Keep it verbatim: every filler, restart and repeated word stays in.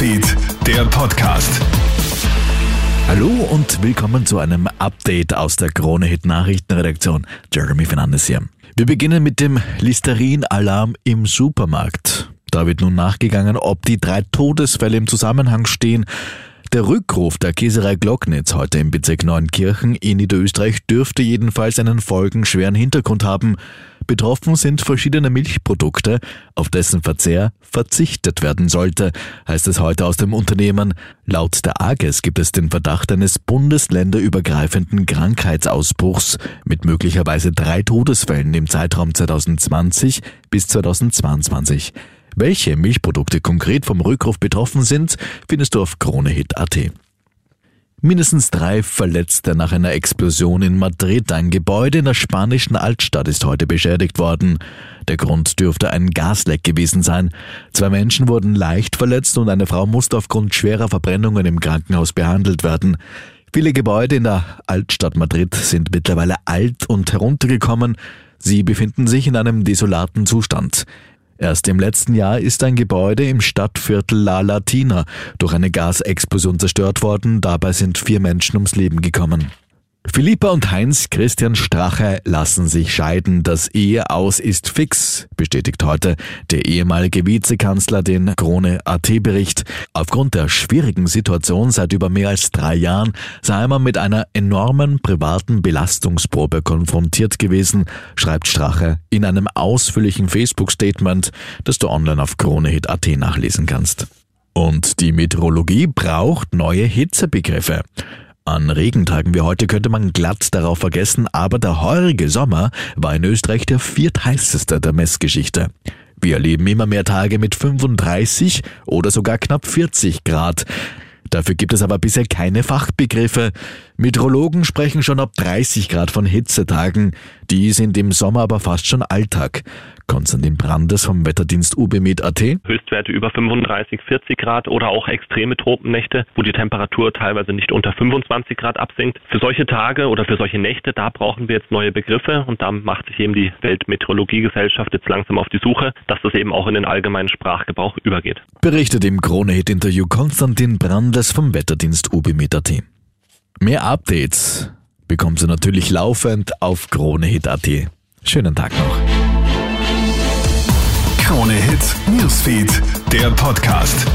Newsfeed, der Podcast. Hallo und willkommen zu einem Update aus der KroneHit-Nachrichtenredaktion. Jeremy Fernandes hier. Wir beginnen mit dem Listerin-Alarm im Supermarkt. Da wird nun nachgegangen, ob die drei Todesfälle im Zusammenhang stehen. Der Rückruf der Käserei Gloggnitz heute im Bezirk Neunkirchen in Niederösterreich dürfte jedenfalls einen folgenschweren Hintergrund haben. Betroffen sind verschiedene Milchprodukte, auf dessen Verzehr verzichtet werden sollte, heißt es heute aus dem Unternehmen. Laut der A G E S gibt es den Verdacht eines bundesländerübergreifenden Krankheitsausbruchs mit möglicherweise drei Todesfällen im Zeitraum zwanzig zwanzig bis zwanzig zweiundzwanzig. Welche Milchprodukte konkret vom Rückruf betroffen sind, findest du auf KroneHit.at. Mindestens drei Verletzte nach einer Explosion in Madrid. Ein Gebäude in der spanischen Altstadt ist heute beschädigt worden. Der Grund dürfte ein Gasleck gewesen sein. Zwei Menschen wurden leicht verletzt und eine Frau musste aufgrund schwerer Verbrennungen im Krankenhaus behandelt werden. Viele Gebäude in der Altstadt Madrid sind mittlerweile alt und heruntergekommen. Sie befinden sich in einem desolaten Zustand. Erst im letzten Jahr ist ein Gebäude im Stadtviertel La Latina durch eine Gasexplosion zerstört worden. Dabei sind vier Menschen ums Leben gekommen. Philippa und Heinz-Christian Strache lassen sich scheiden. Das Ehe aus ist fix, bestätigt heute der ehemalige Vizekanzler den KRONE.at-Bericht. Aufgrund der schwierigen Situation seit über mehr als drei Jahren sei man mit einer enormen privaten Belastungsprobe konfrontiert gewesen, schreibt Strache in einem ausführlichen Facebook-Statement, das du online auf KroneHit.at nachlesen kannst. Und die Meteorologie braucht neue Hitzebegriffe. An Regentagen wie heute könnte man glatt darauf vergessen, aber der heurige Sommer war in Österreich der viertheißeste der Messgeschichte. Wir erleben immer mehr Tage mit fünfunddreißig oder sogar knapp vierzig Grad. Dafür gibt es aber bisher keine Fachbegriffe. Meteorologen sprechen schon ab dreißig Grad von Hitzetagen. Die sind im Sommer aber fast schon Alltag. Konstantin Brandes vom Wetterdienst U B I M E T Punkt A T. Höchstwerte über fünfunddreißig, vierzig Grad oder auch extreme Tropennächte, wo die Temperatur teilweise nicht unter fünfundzwanzig Grad absinkt. Für solche Tage oder für solche Nächte, da brauchen wir jetzt neue Begriffe und da macht sich eben die Weltmeteorologiegesellschaft jetzt langsam auf die Suche, dass das eben auch in den allgemeinen Sprachgebrauch übergeht. Berichtet im KroneHit-Interview Konstantin Brandes vom Wetterdienst U B I M E T Punkt A T. Mehr Updates bekommen Sie natürlich laufend auf KroneHit.at. Schönen Tag noch. KroneHit Newsfeed, der Podcast.